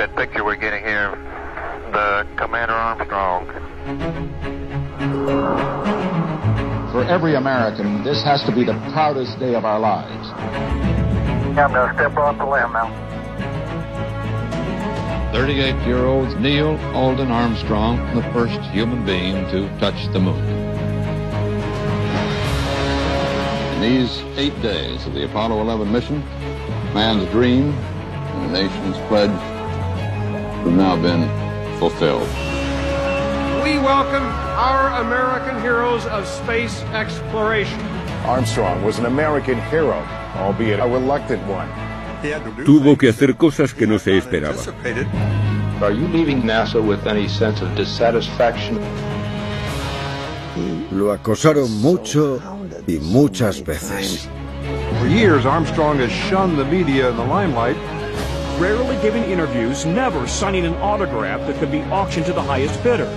that picture we're getting here, the Commander Armstrong. For every American, this has to be the proudest day of our lives. I'm going to step off the limb now. 38-year-old Neil Alden Armstrong, the first human being to touch the moon. In these 8 days of the Apollo 11 mission, man's dream and the nation's pledge have now been fulfilled. We welcome our American heroes of space exploration. Armstrong was an American hero, albeit a reluctant one. Tuvo que hacer cosas que no se esperaba. Lo acosaron mucho y muchas veces. For years, Armstrong has shunned the media and the limelight, rarely giving interviews, never signing an autograph that could be auctioned to the highest bidder.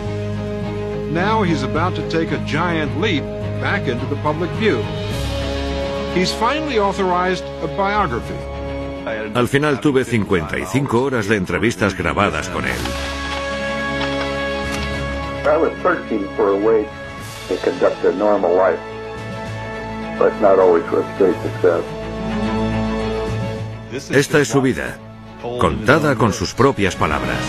Now he's about to take a giant leap back into the public view. He's finally authorized a biography. Al final tuve 55 horas de entrevistas grabadas con él. Esta es su vida, contada con sus propias palabras.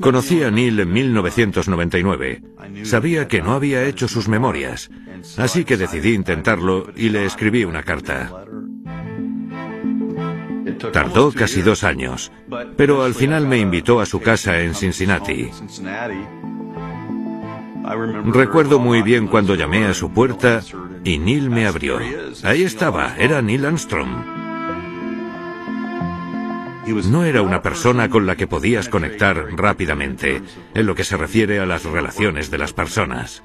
Conocí a Neil en 1999. Sabía que no había hecho sus memorias, así que decidí intentarlo y le escribí una carta. Tardó casi 2 años, pero al final me invitó a su casa en Cincinnati. Recuerdo muy bien cuando llamé a su puerta y Neil me abrió. Ahí estaba, era Neil Armstrong. No era una persona con la que podías conectar rápidamente, en lo que se refiere a las relaciones de las personas.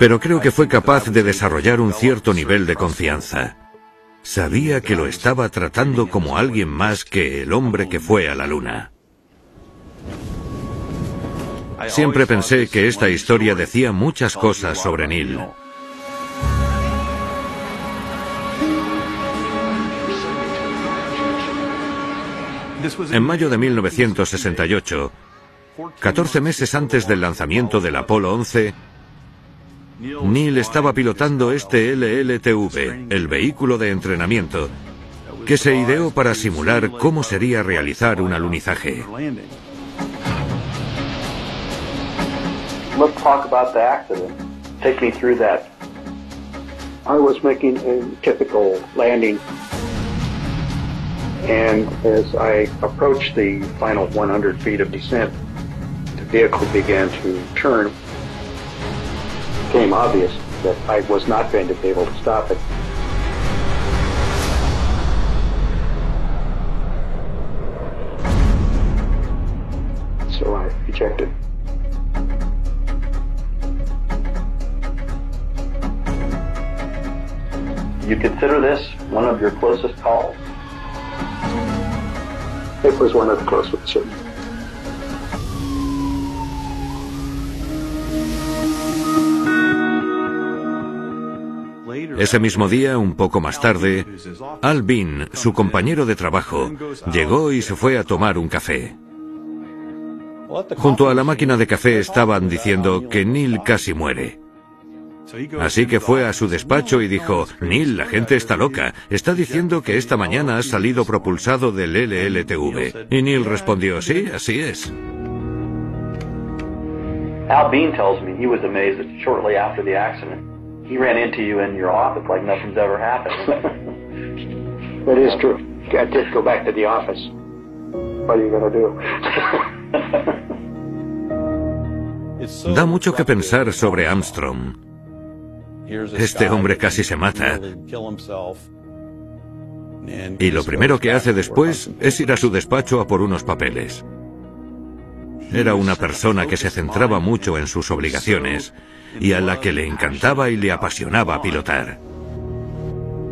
Pero creo que fue capaz de desarrollar un cierto nivel de confianza. Sabía que lo estaba tratando como alguien más que el hombre que fue a la Luna. Siempre pensé que esta historia decía muchas cosas sobre Neil. En mayo de 1968, 14 meses antes del lanzamiento del Apolo 11, Neil estaba pilotando este LLTV, el vehículo de entrenamiento, que se ideó para simular cómo sería realizar un alunizaje. And as I approached the final 100 feet of descent, the vehicle began to turn. It became obvious that I was not going to be able to stop it. So I ejected. You consider this one of your closest calls? It was one of the close ones, certainly. Ese mismo día, un poco más tarde, Al Bean, su compañero de trabajo, llegó y se fue a tomar un café. Junto a la máquina de café estaban diciendo que Neil casi muere. Así que fue a su despacho y dijo: Neil, la gente está loca, está diciendo que esta mañana has salido propulsado del LLTV. Y Neil respondió: sí, así es. Al Bean tells me he was amazed that shortly after the accident, he ran into you in your office like nothing's ever happened. That is true. I did go back to the office. What are you going to do? Da mucho que pensar sobre Armstrong. Este hombre casi se mata. Y lo primero que hace después es ir a su despacho a por unos papeles. Era una persona que se centraba mucho en sus obligaciones y a la que le encantaba y le apasionaba pilotar.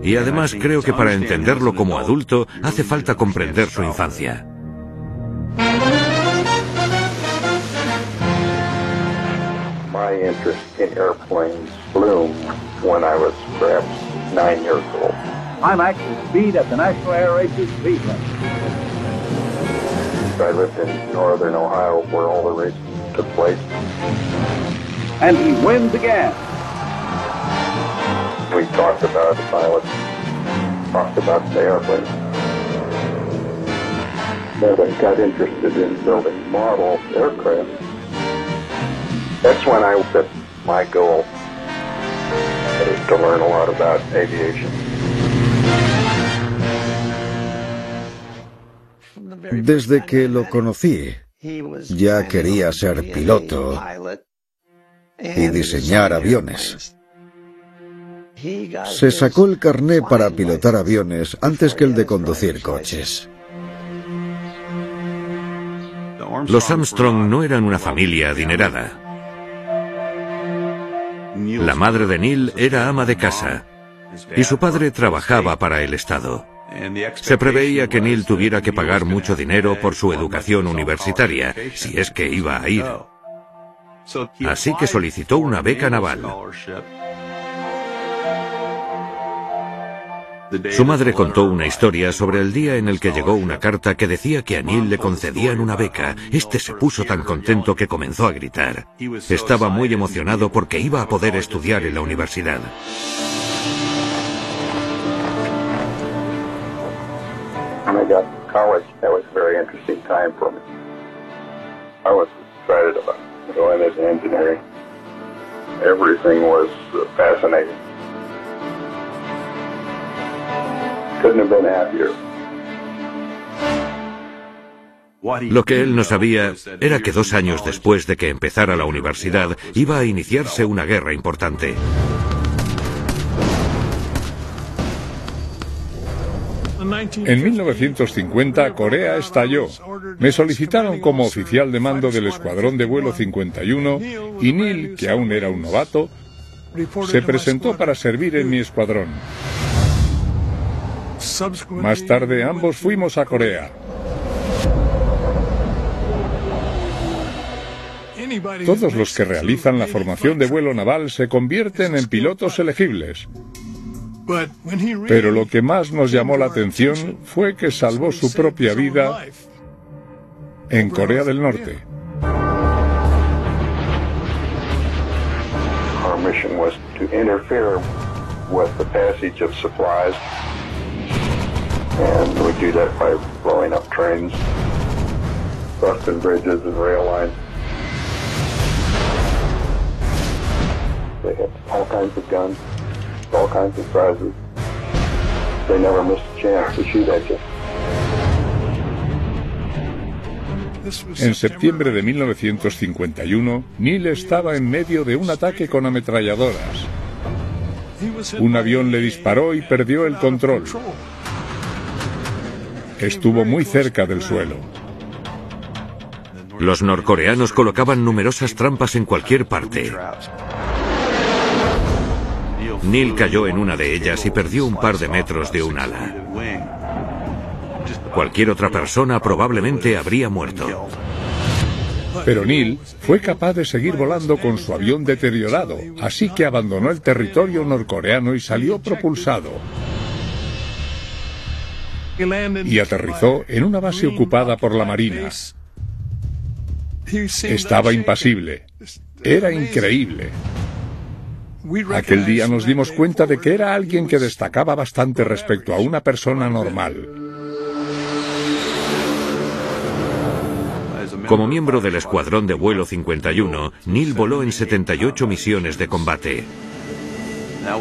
Y además creo que para entenderlo como adulto hace falta comprender su infancia. interest in airplanes bloomed when I was perhaps 9 years old. I matched the speed at the National Air Races speed limit. I lived in northern Ohio where all the races took place. And he wins again. We talked about the pilots, talked about the airplane. Then I got interested in building model aircraft. That's when I set my goal is to learn a lot about aviation. Desde que lo conocí, ya quería ser piloto y diseñar aviones. Se sacó el carné para pilotar aviones antes que el de conducir coches. Los Armstrong no eran una familia adinerada. La madre de Neil era ama de casa y su padre trabajaba para el Estado. Se preveía que Neil tuviera que pagar mucho dinero por su educación universitaria, si es que iba a ir. Así que solicitó una beca naval. Su madre contó una historia sobre el día en el que llegó una carta que decía que a Neil le concedían una beca. Este se puso tan contento que comenzó a gritar. Estaba muy emocionado porque iba a poder estudiar en la universidad. Lo que él no sabía era que 2 años después de que empezara la universidad iba a iniciarse una guerra importante. En 1950, Corea estalló. Me solicitaron como oficial de mando del Escuadrón de Vuelo 51 y Neil, que aún era un novato, se presentó para servir en mi escuadrón. Más tarde, ambos fuimos a Corea. Todos los que realizan la formación de vuelo naval se convierten en pilotos elegibles. Pero lo que más nos llamó la atención fue que salvó su propia vida en Corea del Norte. Our mission was to interfere with the passage of supplies. And we do that by blowing up trains, busting bridges and rail lines. They had all kinds of guns, all kinds of prizes. They never missed a chance to shoot at you. En septiembre de 1951, Neil estaba en medio de un ataque con ametralladoras. Un avión le disparó y perdió el control. Estuvo muy cerca del suelo. Los norcoreanos colocaban numerosas trampas en cualquier parte. Neil cayó en una de ellas y perdió un par de metros de un ala. Cualquier otra persona probablemente habría muerto. Pero Neil fue capaz de seguir volando con su avión deteriorado, así que abandonó el territorio norcoreano y salió propulsado. Y aterrizó en una base ocupada por la Marina. Estaba impasible. Era increíble. Aquel día nos dimos cuenta de que era alguien que destacaba bastante respecto a una persona normal. Como miembro del Escuadrón de Vuelo 51, Neil voló en 78 misiones de combate.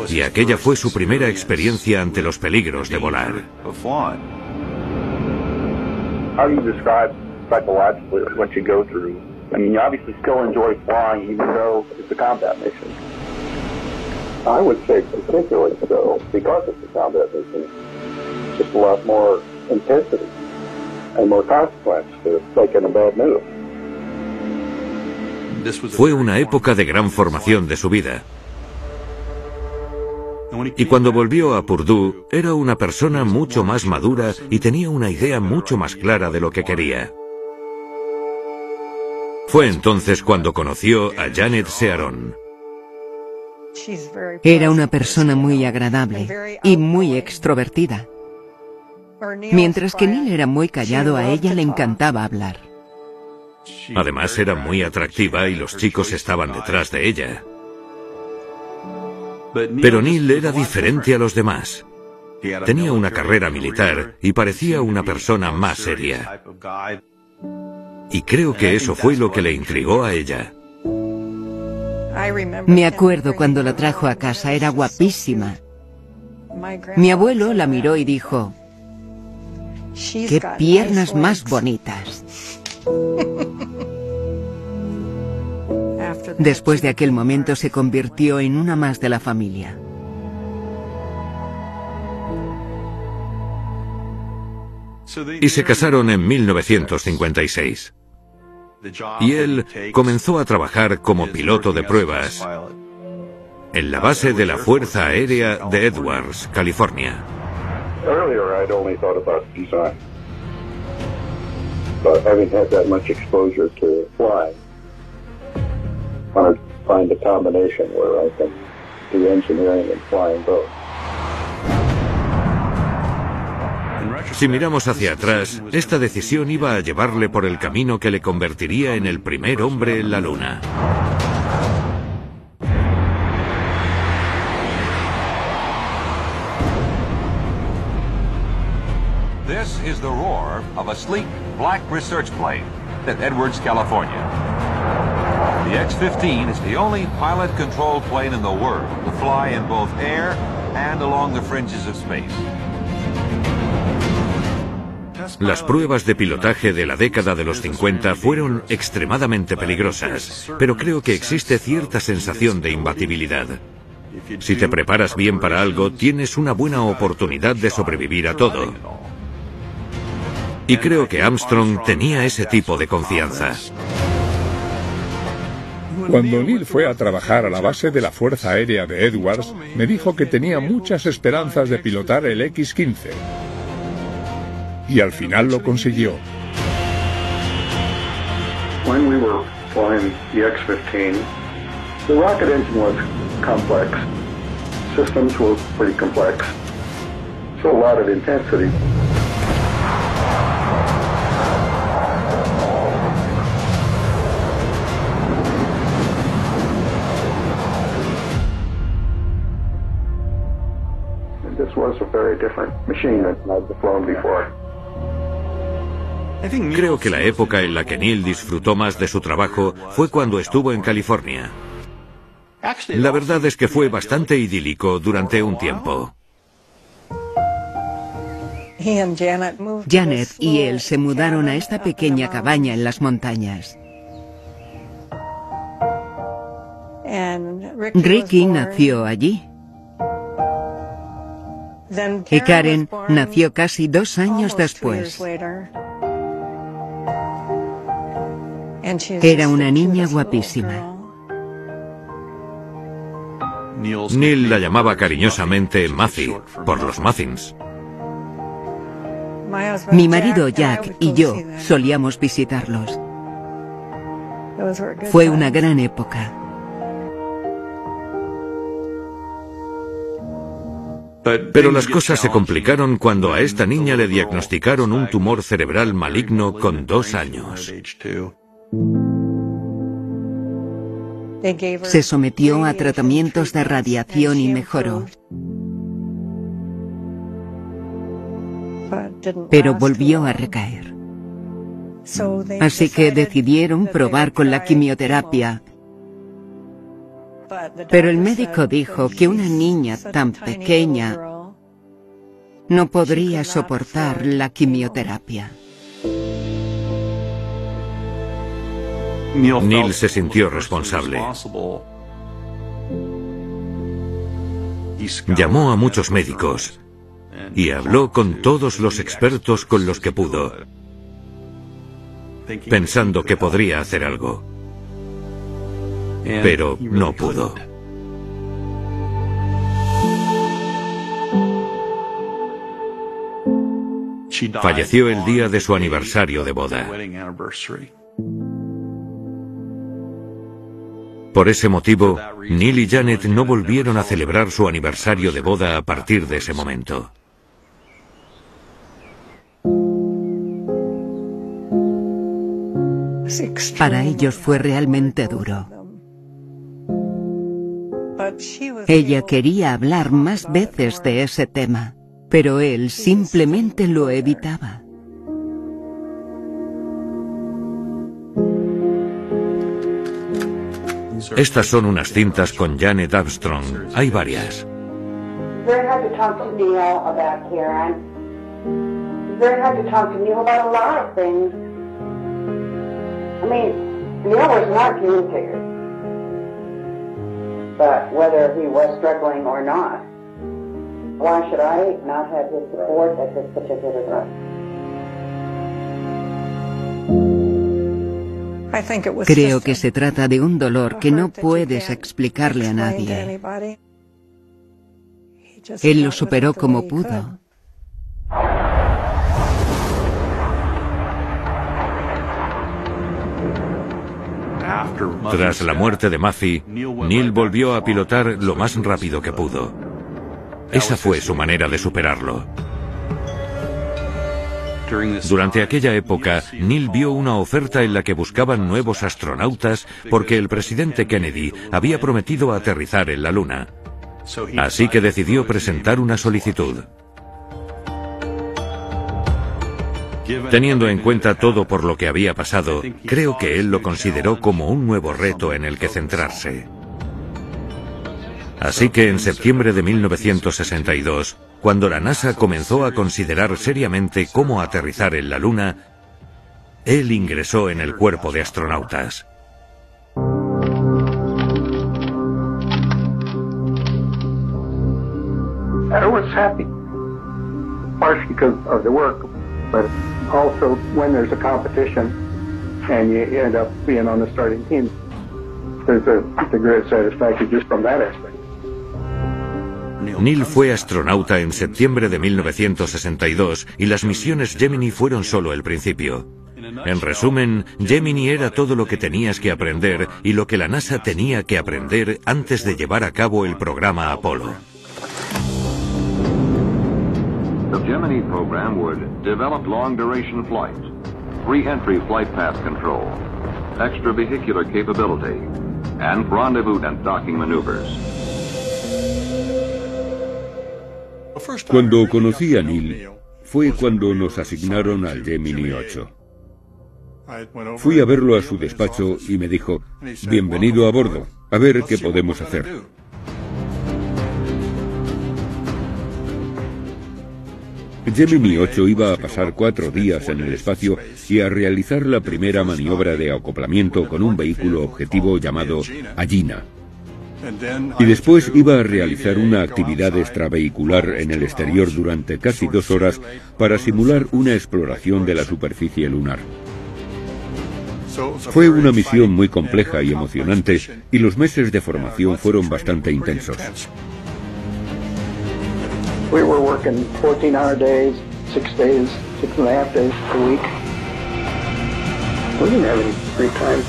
Y aquella fue su primera experiencia ante los peligros de volar. Fue una época de gran formación de su vida. Y cuando volvió a Purdue, era una persona mucho más madura y tenía una idea mucho más clara de lo que quería. Fue entonces cuando conoció a Janet Searon. Era una persona muy agradable y muy extrovertida. Mientras que Neil era muy callado, a ella le encantaba hablar. Además era muy atractiva y los chicos estaban detrás de ella. Pero Neil era diferente a los demás. Tenía una carrera militar y parecía una persona más seria. Y creo que eso fue lo que le intrigó a ella. Me acuerdo cuando la trajo a casa, era guapísima. Mi abuelo la miró y dijo: ¡qué piernas más bonitas! Después de aquel momento se convirtió en una más de la familia. Y se casaron en 1956. Y él comenzó a trabajar como piloto de pruebas en la base de la Fuerza Aérea de Edwards, California. Si miramos hacia atrás, esta decisión iba a llevarle por el camino que le convertiría en el primer hombre en la Luna. This is the roar of a sleek black research plane at Edwards, California. The X-15 is the only pilot-controlled plane in the world to fly in both air and along the fringes of space. Las pruebas de pilotaje de la década de los 50 fueron extremadamente peligrosas, pero creo que existe cierta sensación de imbatibilidad. Si te preparas bien para algo, tienes una buena oportunidad de sobrevivir a todo. Y creo que Armstrong tenía ese tipo de confianza. Cuando Neil fue a trabajar a la base de la Fuerza Aérea de Edwards, me dijo que tenía muchas esperanzas de pilotar el X-15. Y al final lo consiguió. Creo que la época en la que Neil disfrutó más de su trabajo fue cuando estuvo en California. La verdad es que fue bastante idílico durante un tiempo. Janet y él se mudaron a esta pequeña cabaña en las montañas. Ricky nació allí. Y Karen nació casi 2 años después. Era una niña guapísima. Neil la llamaba cariñosamente Muffy, por los muffins. Mi marido Jack y yo solíamos visitarlos. Fue una gran época. Pero las cosas se complicaron cuando a esta niña le diagnosticaron un tumor cerebral maligno con 2 años. Se sometió a tratamientos de radiación y mejoró. Pero volvió a recaer. Así que decidieron probar con la quimioterapia. Pero el médico dijo que una niña tan pequeña no podría soportar la quimioterapia. Neil se sintió responsable. Llamó a muchos médicos y habló con todos los expertos con los que pudo, pensando que podría hacer algo. Pero no pudo. Falleció el día de su aniversario de boda. Por ese motivo, Neil y Janet no volvieron a celebrar su aniversario de boda a partir de ese momento. Para ellos fue realmente duro. Ella quería hablar más veces de ese tema, pero él simplemente lo evitaba. Estas son unas cintas con Janet Armstrong. Hay varias. Creo que se trata de un dolor que no puedes explicarle a nadie. Él lo superó como pudo. Tras la muerte de Muffy, Neil volvió a pilotar lo más rápido que pudo. Esa fue su manera de superarlo. Durante aquella época, Neil vio una oferta en la que buscaban nuevos astronautas porque el presidente Kennedy había prometido aterrizar en la Luna. Así que decidió presentar una solicitud. Teniendo en cuenta todo por lo que había pasado, creo que él lo consideró como un nuevo reto en el que centrarse. Así que en septiembre de 1962, cuando la NASA comenzó a considerar seriamente cómo aterrizar en la Luna, él ingresó en el cuerpo de astronautas. Also when there's a competition and you end up being on the starting team, there's a great satisfaction just from that aspect. Neil fue astronauta en septiembre de 1962 y las misiones Gemini fueron solo el principio. En resumen, Gemini era todo lo que tenías que aprender y lo que la NASA tenía que aprender antes de llevar a cabo el programa Apolo. The Gemini program would develop long-duration flight, re-entry flight path control, extravehicular capability, and rendezvous and docking maneuvers. Cuando conocí a Neil, fue cuando nos asignaron al Gemini 8. Fui a verlo a su despacho y me dijo, bienvenido a bordo, a ver qué podemos hacer. Gemini 8 iba a pasar 4 días en el espacio y a realizar la primera maniobra de acoplamiento con un vehículo objetivo llamado Allina. Y después iba a realizar una actividad extravehicular en el exterior durante casi 2 horas para simular una exploración de la superficie lunar. Fue una misión muy compleja y emocionante y los meses de formación fueron bastante intensos. We were working 14-hour days, 6 and a half days a week. We didn't have any free time.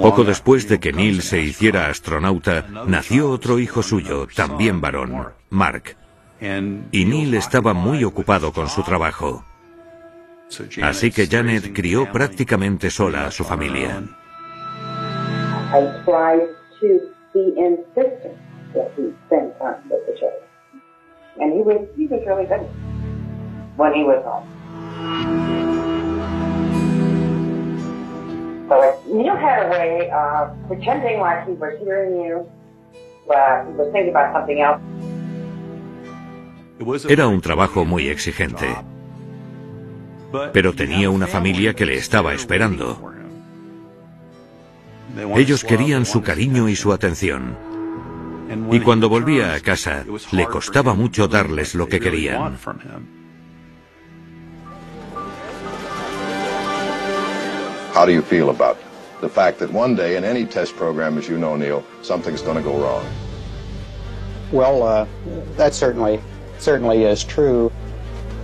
Poco después de que Neil se hiciera astronauta, nació otro hijo suyo, también varón, Mark. Y Neil estaba muy ocupado con su trabajo. Así que Janet crió prácticamente sola a su familia. Neil had a way of pretending like he was hearing you, but he was thinking about something else. Era un trabajo muy exigente, pero tenía una familia que le estaba esperando. Ellos querían su cariño y su atención, y cuando volvía a casa, le costaba mucho darles lo que querían. How do you feel about the fact that one day in any test program, as you know, Neil, something's going to go wrong? Well, that certainly is true.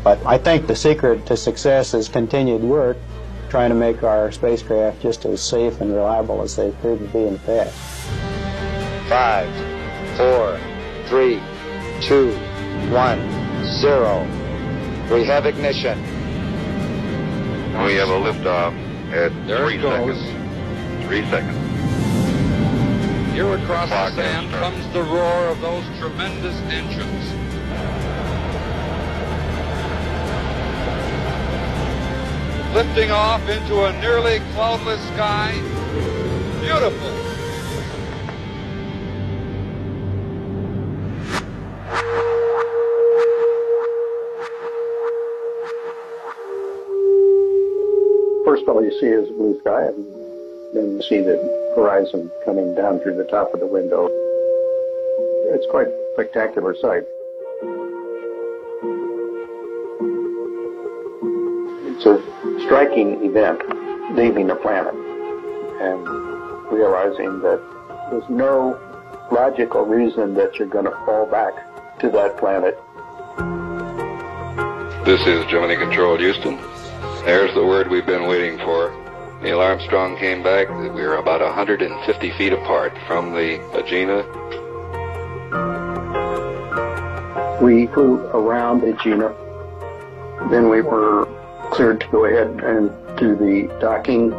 But I think the secret to success is continued work, trying to make our spacecraft just as safe and reliable as they appear to be in the past. 5, 4, 3, 2, 1, 0. We have ignition. We have a liftoff at 3 seconds. 3 seconds. Here across the sand comes the roar of those tremendous engines. Lifting off into a nearly cloudless sky. Beautiful. First, all you see is blue sky, and then you see the horizon coming down through the top of the window. It's quite a spectacular sight. It's a striking event, leaving the planet and realizing that there's no logical reason that you're going to fall back to that planet. This is Gemini Control, Houston. There's the word we've been waiting for. Neil Armstrong came back. We were about 150 feet apart from the Agena. We flew around the Agena. Then we were cleared to go ahead and do the docking.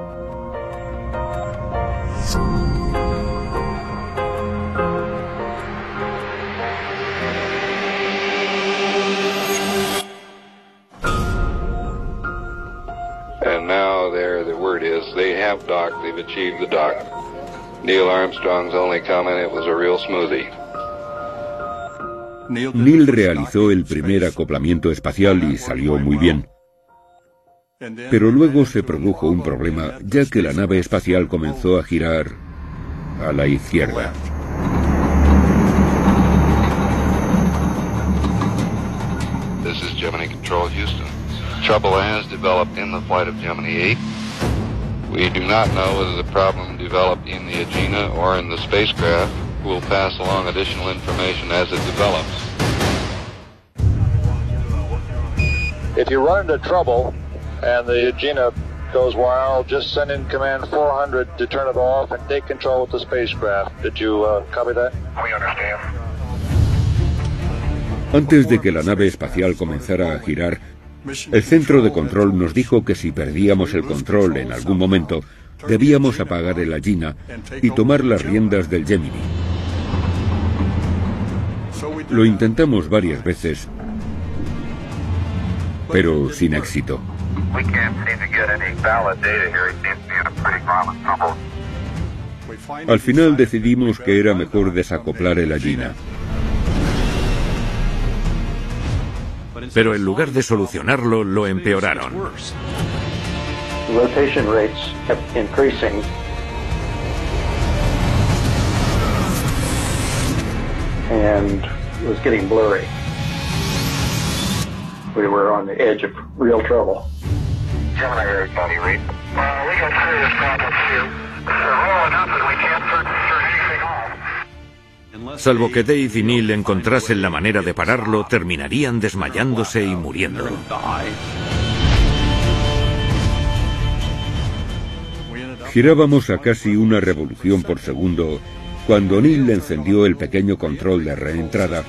And now there the word is they have docked, they've achieved the dock. Neil Armstrong's only comment, it was a real smoothie. Neil realizó el primer acoplamiento espacial y salió muy bien. Pero luego se produjo un problema, ya que la nave espacial comenzó a girar a la izquierda. This is Gemini Control, Houston. Trouble has developed in the flight of Gemini 8. We do not know whether the problem developed in the Agena or in the spacecraft. We'll pass along additional information as it develops. If you run into trouble and the Agena goes wild, just send in command 400 to turn it off and take control with the spacecraft. Did you copy that? We understand. Antes de que la nave espacial comenzara a girar, el centro de control nos dijo que si perdíamos el control en algún momento, debíamos apagar el Agena y tomar las riendas del Gemini. Lo intentamos varias veces, pero sin éxito. Al final decidimos que era mejor desacoplar el Agena. Pero en lugar de solucionarlo, lo empeoraron. Rotation rates kept increasing. And it was getting blurry. We were on the edge of real trouble. Salvo que Dave y Neil encontrasen la manera de pararlo, terminarían desmayándose y muriendo. Girábamos a casi una revolución por segundo cuando Neil encendió el pequeño control de reentrada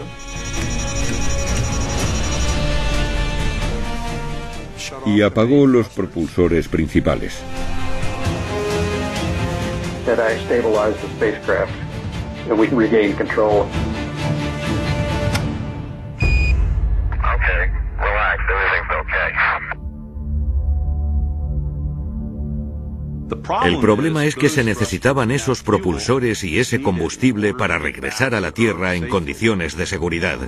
y apagó los propulsores principales. El problema es que se necesitaban esos propulsores y ese combustible para regresar a la Tierra en condiciones de seguridad.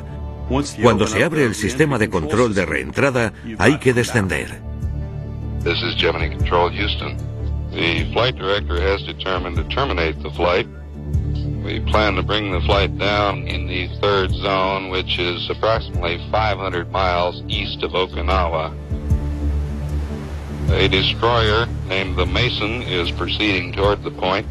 Cuando se abre el sistema de control de reentrada, hay que descender. This is Gemini Control, Houston. The flight director has determined to terminate the flight. We plan to bring the flight down in the third zone, which is approximately 500 miles east of Okinawa. A destroyer named the Mason is proceeding toward the point.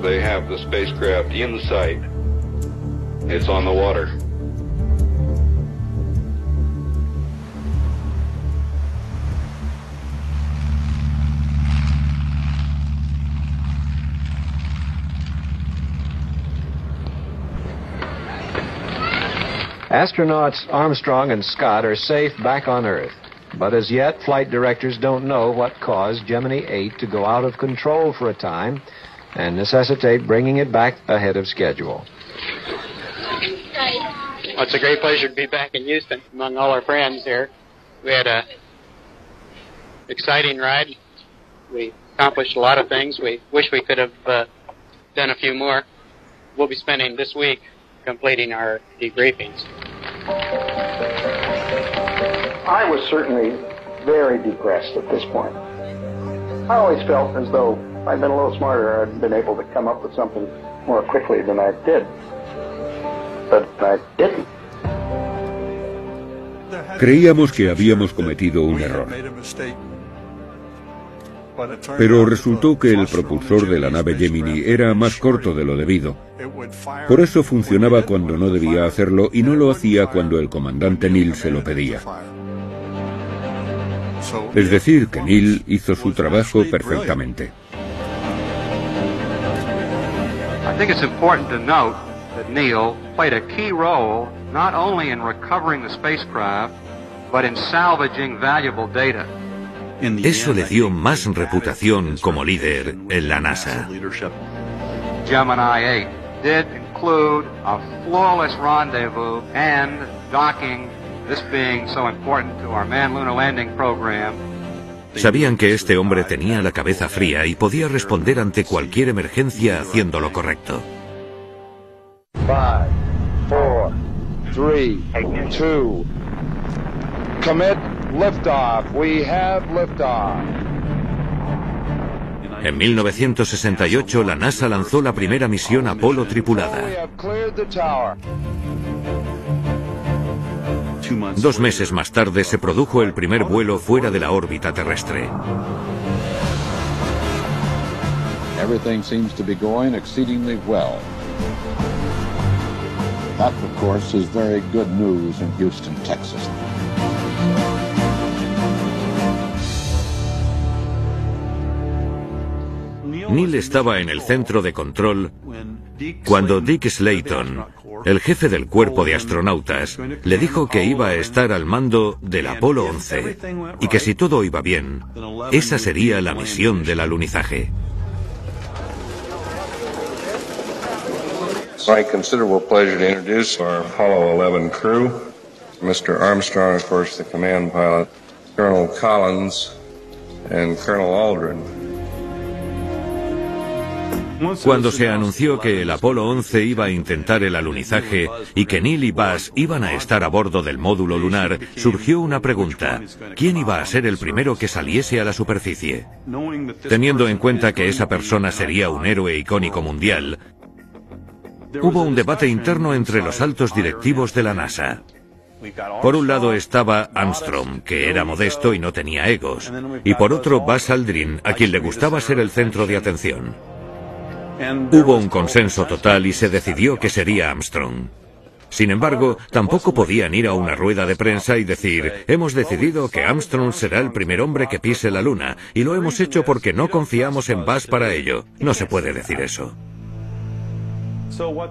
They have the spacecraft in sight. It's on the water. Astronauts Armstrong and Scott are safe back on Earth, but as yet, flight directors don't know what caused Gemini 8 to go out of control for a time and necessitate bringing it back ahead of schedule. Well, it's a great pleasure to be back in Houston among all our friends here. We had an exciting ride. We accomplished a lot of things. We wish we could have done a few more. We'll be spending this week completing our debriefings. I was certainly very depressed at this point. I always felt as though I'd been a little smarter, I'd been able to come up with something more quickly than I did. But I didn't. Creíamos que habíamos cometido un error. Pero resultó que el propulsor de la nave Gemini era más corto de lo debido. Por eso funcionaba cuando no debía hacerlo y no lo hacía cuando el comandante Neil se lo pedía. Es decir, que Neil hizo su trabajo perfectamente. I think it's important to note that Neil played a key role not only in recovering the spacecraft, but in salvaging valuable data. Eso le dio más reputación como líder en la NASA. Gemini 8 did include a flawless rendezvous and docking, this being so important to our manned lunar landing program. Sabían que este hombre tenía la cabeza fría y podía responder ante cualquier emergencia haciendo lo correcto. 5, 4, 3, 2. Commit. Liftoff. We have liftoff. En 1968, la NASA lanzó la primera misión Apolo tripulada. 2 meses más tarde se produjo el primer vuelo fuera de la órbita terrestre. Everything seems to be going exceedingly well. That, of course, is very good news in Houston, Texas. Neil estaba en el centro de control cuando Dick Slayton, el jefe del cuerpo de astronautas, le dijo que iba a estar al mando del Apolo 11 y que si todo iba bien, esa sería la misión del alunizaje. It's my considerable pleasure to introduce our Apollo 11 crew. Mr. Armstrong, of course, the command pilot, Colonel Collins, and Colonel Aldrin. Cuando se anunció que el Apolo 11 iba a intentar el alunizaje y que Neil y Buzz iban a estar a bordo del módulo lunar, surgió una pregunta: ¿quién iba a ser el primero que saliese a la superficie? Teniendo en cuenta que esa persona sería un héroe icónico mundial, hubo un debate interno entre los altos directivos de la NASA. Por un lado estaba Armstrong, que era modesto y no tenía egos, y por otro Buzz Aldrin, a quien le gustaba ser el centro de atención. Hubo un consenso total y se decidió que sería Armstrong. Sin embargo, tampoco podían ir a una rueda de prensa y decir: hemos decidido que Armstrong será el primer hombre que pise la Luna, y lo hemos hecho porque no confiamos en Buzz para ello. No se puede decir eso.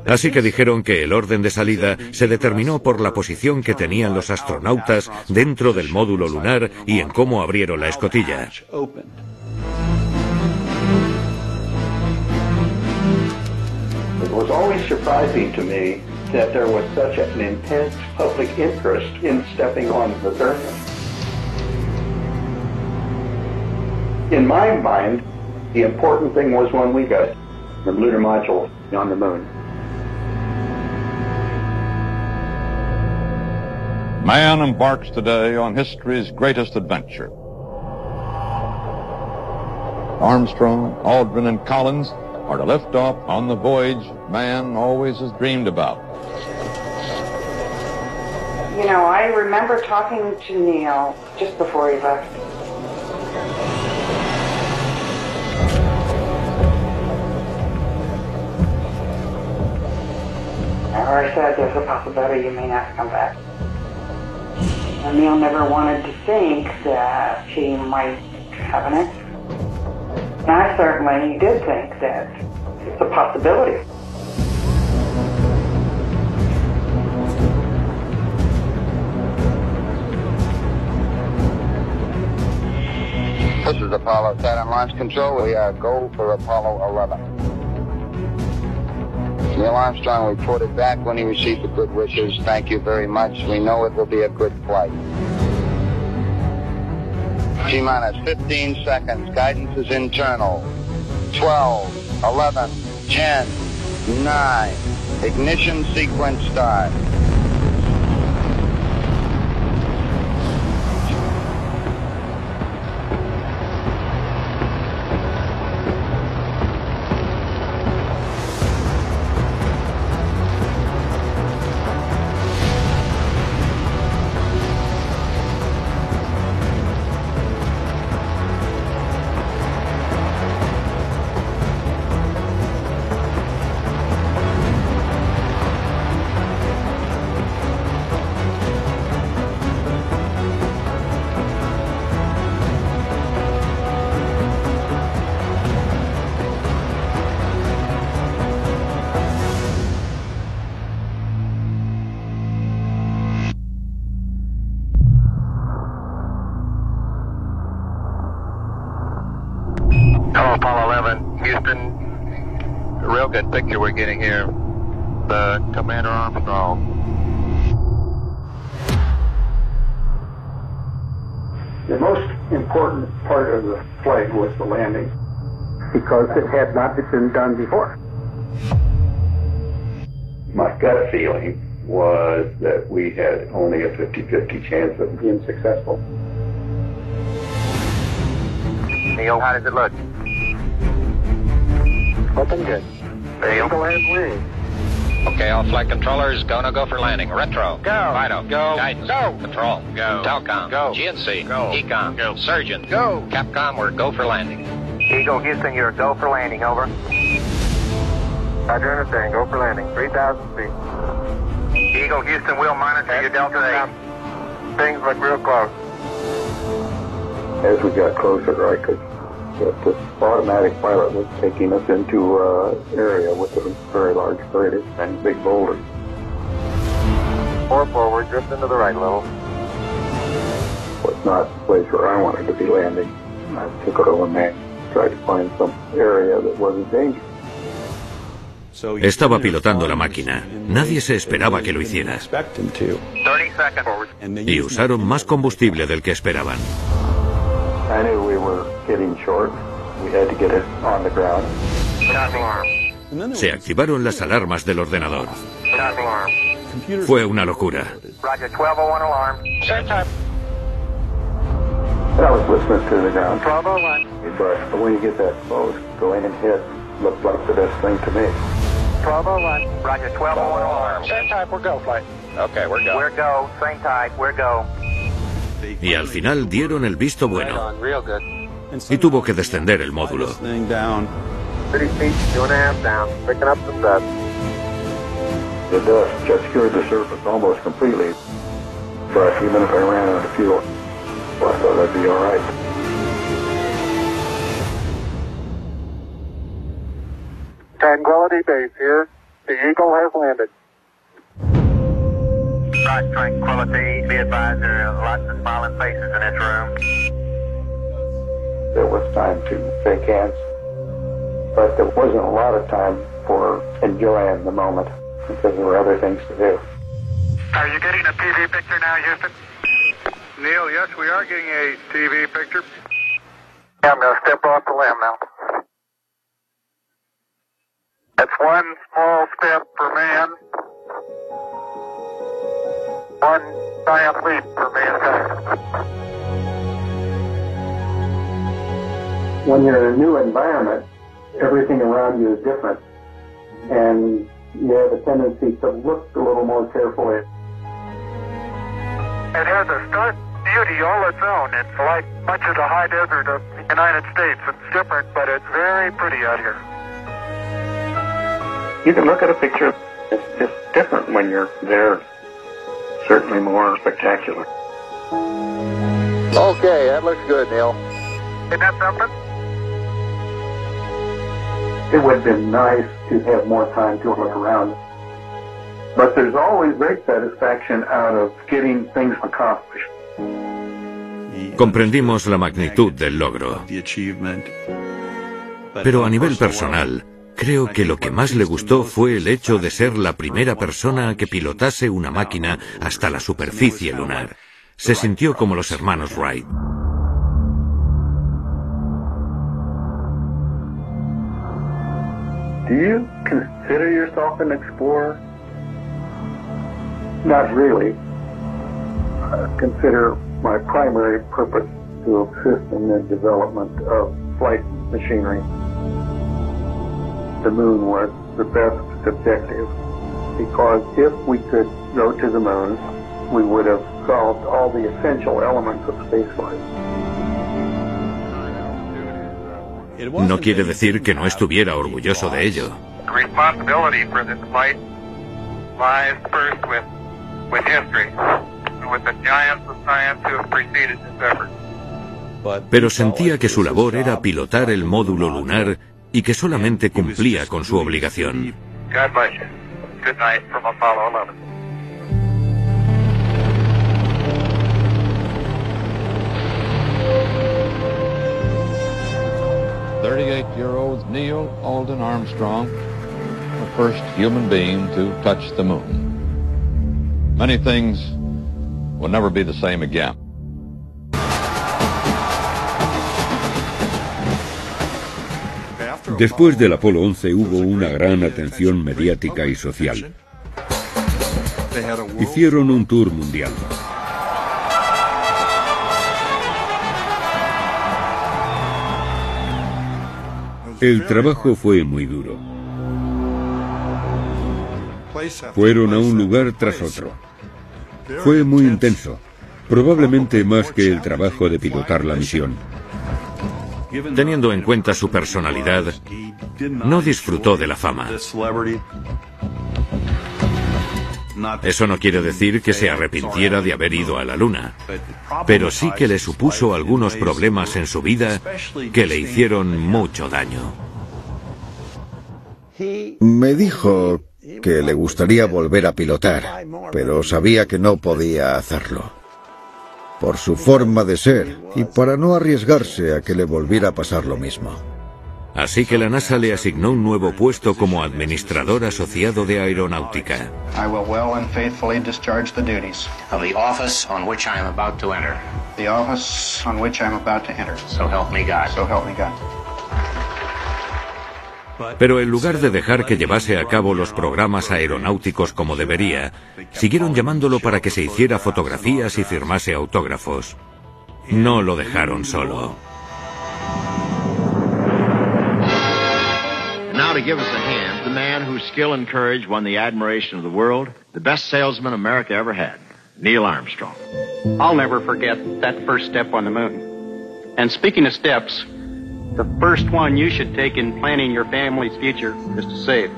Así que dijeron que el orden de salida se determinó por la posición que tenían los astronautas dentro del módulo lunar y en cómo abrieron la escotilla. It was always surprising to me that there was such an intense public interest in stepping onto the surface. In my mind, the important thing was when we got the lunar module on the moon. Man embarks today on history's greatest adventure. Armstrong, Aldrin, and Collins or to lift off on the voyage man always has dreamed about. You know, I remember talking to Neil just before he left. Or I said, there's a possibility you may not come back. And Neil never wanted to think that he might have an accident. And I certainly did think that it's a possibility. This is Apollo Saturn Launch Control. We are go for Apollo 11. Neil Armstrong reported back when he received the good wishes. Thank you very much. We know it will be a good flight. T minus 15 seconds. Guidance is internal. 12, 11, 10, 9. Ignition sequence start. Picture we're getting here, the Commander Armstrong. The most important part of the flight was the landing, because it had not been done before. My gut feeling was that we had only a 50-50 chance of being successful. Neil, how does it look? Looking good. The Eagle has wings. Okay, all flight controllers, go for landing. Retro. Go. Vital. Go. Guidance. Go. Control. Go. Telcom. Go. GNC. Go. Ecom. Go. Surgeon. Go. Capcom, we're go for landing. Eagle, Houston, you're go for landing. Over. Roger, understand. Go for landing. 3,000 feet. Eagle, Houston, we'll monitor your Delta 8. Things look real close. As we got closer, I could... that this automatic pilot was taking us into an area with a very large crater and big boulders. Four forward, drift into the right a little. It's not the place where I wanted to be landing. I took it over and tried to find some area that wasn't dangerous. Estaba pilotando la máquina. Nadie se esperaba que lo hiciera. Y usaron más combustible del que esperaban. I knew we were getting short. We had to get it on the ground. Se activaron las alarmas del ordenador. Fue una locura. Roger, 1201 alarm. Showtime. I was listening to the ground. 1201. But when you get that close, going ahead looked like the best thing to me. 1201. Roger, 1201 alarm. Showtime, we're go, flight. Okay, we're go. We're go, same type, we're go. Y al final dieron el visto bueno. Y tuvo que descender el módulo. Tranquility Base here. The Eagle has landed. Right, Tranquility, be advised there are lots of smiling faces in this room. There was time to shake hands, but there wasn't a lot of time for enjoying the moment because there were other things to do. Are you getting a TV picture now, Houston? Neil, yes, we are getting a TV picture. Yeah, I'm going to step off the limb now. That's one small step for man. One giant leap for mankind. When you're in a new environment, everything around you is different, and you have a tendency to look a little more carefully. It has a stark beauty all its own. It's like much of the high desert of the United States. It's different, but it's very pretty out here. You can look at a picture. It's just different when you're there. Certainly more spectacular. Okay, that looks good, Neil. Isn't that something? It would have been nice to have more time to look around. But there's always great satisfaction out of getting things accomplished. Comprendimos la magnitud del logro. Pero a nivel personal, creo que lo que más le gustó fue el hecho de ser la primera persona que pilotase una máquina hasta la superficie lunar. Se sintió como los hermanos Wright. Do you consider yourself an explorer? Not really. I consider my primary purpose to assist in the development of flight machinery. The moon was the best objective, because if we could go to the moon, we would have solved all the essential elements of spaceflight. No quiere decir que no estuviera orgulloso de ello. Responsibility for this flight lies first with history, with the giants of science who have preceded this effort. Pero sentía que su labor era pilotar el módulo lunar y que solamente cumplía con su obligación. ...38-year-old Neil Alden Armstrong, the first human being to touch the moon. Many things will never be the same again. Después del Apolo 11 hubo una gran atención mediática y social. Hicieron un tour mundial. El trabajo fue muy duro. Fueron a un lugar tras otro. Fue muy intenso, probablemente más que el trabajo de pilotar la misión. Teniendo en cuenta su personalidad, no disfrutó de la fama. Eso no quiere decir que se arrepintiera de haber ido a la Luna, pero sí que le supuso algunos problemas en su vida que le hicieron mucho daño. Me dijo que le gustaría volver a pilotar, pero sabía que no podía hacerlo. Por su forma de ser y para no arriesgarse a que le volviera a pasar lo mismo. Así que la NASA le asignó un nuevo puesto como administrador asociado de aeronáutica. I will well and faithfully discharge the duties of the office on which I am about to enter. The office on which I am about to enter. So help me God. So help me God. Pero en lugar de dejar que llevase a cabo los programas aeronáuticos como debería, siguieron llamándolo para que se hiciera fotografías y firmase autógrafos. No lo dejaron solo. Now to give us a hand, the man whose skill and courage won the admiration of the world, the best salesman America ever had, Neil Armstrong. I'll never forget that first step on the moon. And speaking of steps, the first one you should take in planning your family's future is to save.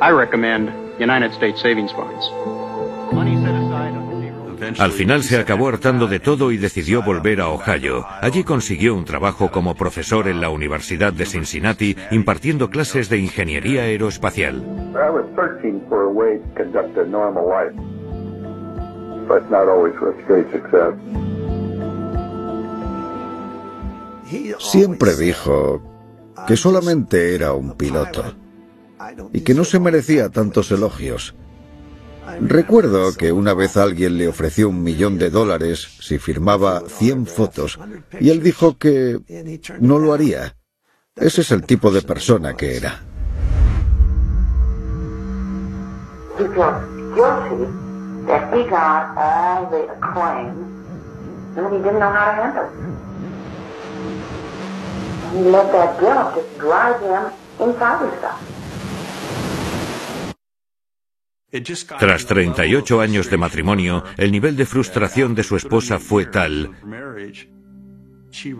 I recommend United States savings bonds. Al final se acabó hartando de todo y decidió volver a Ohio. Allí consiguió un trabajo como profesor en la Universidad de Cincinnati, impartiendo clases de ingeniería aeroespacial. I was searching for a way to conduct a normal life, but not always with great success. Siempre dijo que solamente era un piloto y que no se merecía tantos elogios. Recuerdo que una vez alguien le ofreció $1,000,000 si firmaba 100 fotos y él dijo que no lo haría. Ese es el tipo de persona que era. and you let that guilt just drive him inside himself. Tras 38 años de matrimonio, el nivel de frustración de su esposa fue tal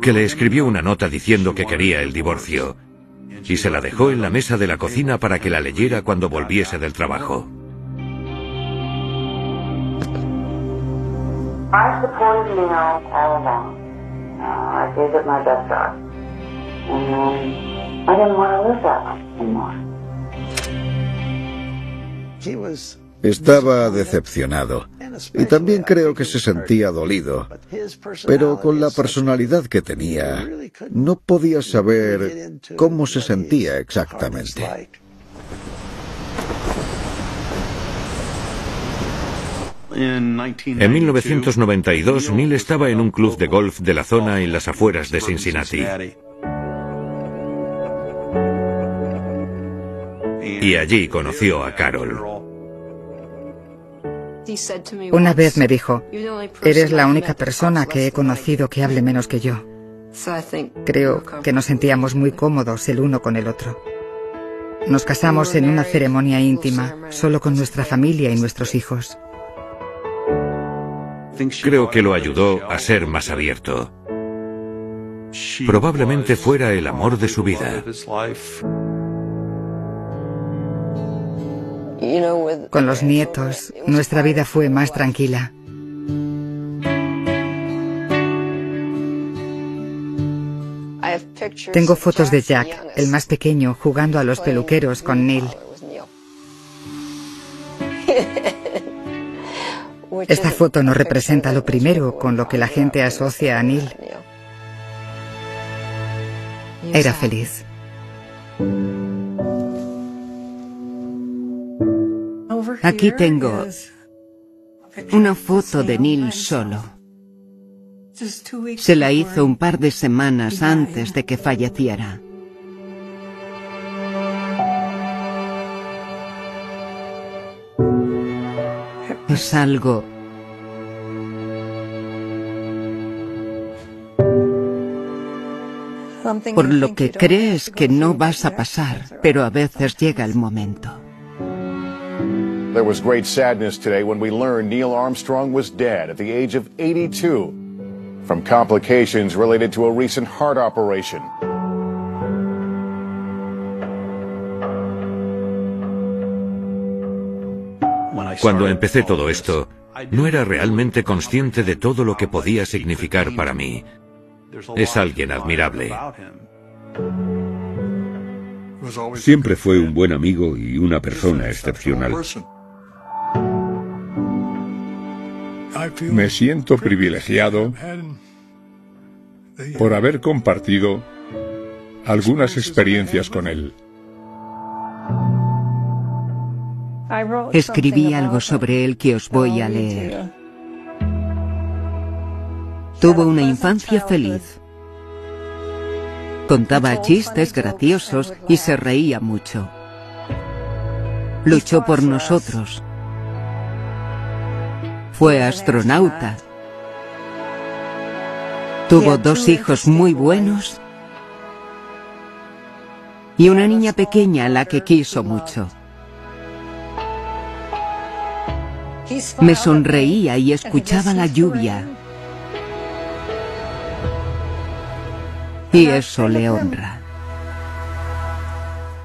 que le escribió una nota diciendo que quería el divorcio y se la dejó en la mesa de la cocina para que la leyera cuando volviese del trabajo. Estaba decepcionado y también creo que se sentía dolido, pero con la personalidad que tenía no podía saber cómo se sentía exactamente. En 1992, Neil estaba en un club de golf de la zona en las afueras de Cincinnati. Y allí conoció a Carol. Una vez me dijo, eres la única persona que he conocido que hable menos que yo. Creo que nos sentíamos muy cómodos el uno con el otro. Nos casamos en una ceremonia íntima, solo con nuestra familia y nuestros hijos. Creo que lo ayudó a ser más abierto. Probablemente fuera el amor de su vida. Con los nietos, nuestra vida fue más tranquila. Tengo fotos de Jack, el más pequeño, jugando a los peluqueros con Neil. Esta foto nos representa lo primero con lo que la gente asocia a Neil. Era feliz. Aquí tengo una foto de Neil solo. Se la hizo un par de semanas antes de que falleciera. Es algo por lo que crees que no vas a pasar, pero a veces llega el momento. There was great sadness today when we learned Neil Armstrong was dead at the age of 82 from complications related to a recent heart operation. Cuando empecé todo esto, no era realmente consciente de todo lo que podía significar para mí. Es alguien admirable. Siempre fue un buen amigo y una persona excepcional. Me siento privilegiado por haber compartido algunas experiencias con él. Escribí algo sobre él que os voy a leer. Tuvo una infancia feliz. Contaba chistes graciosos y se reía mucho. Luchó por nosotros. Fue astronauta. Tuvo 2 hijos muy buenos y una niña pequeña a la que quiso mucho. Me sonreía y escuchaba la lluvia. Y eso le honra.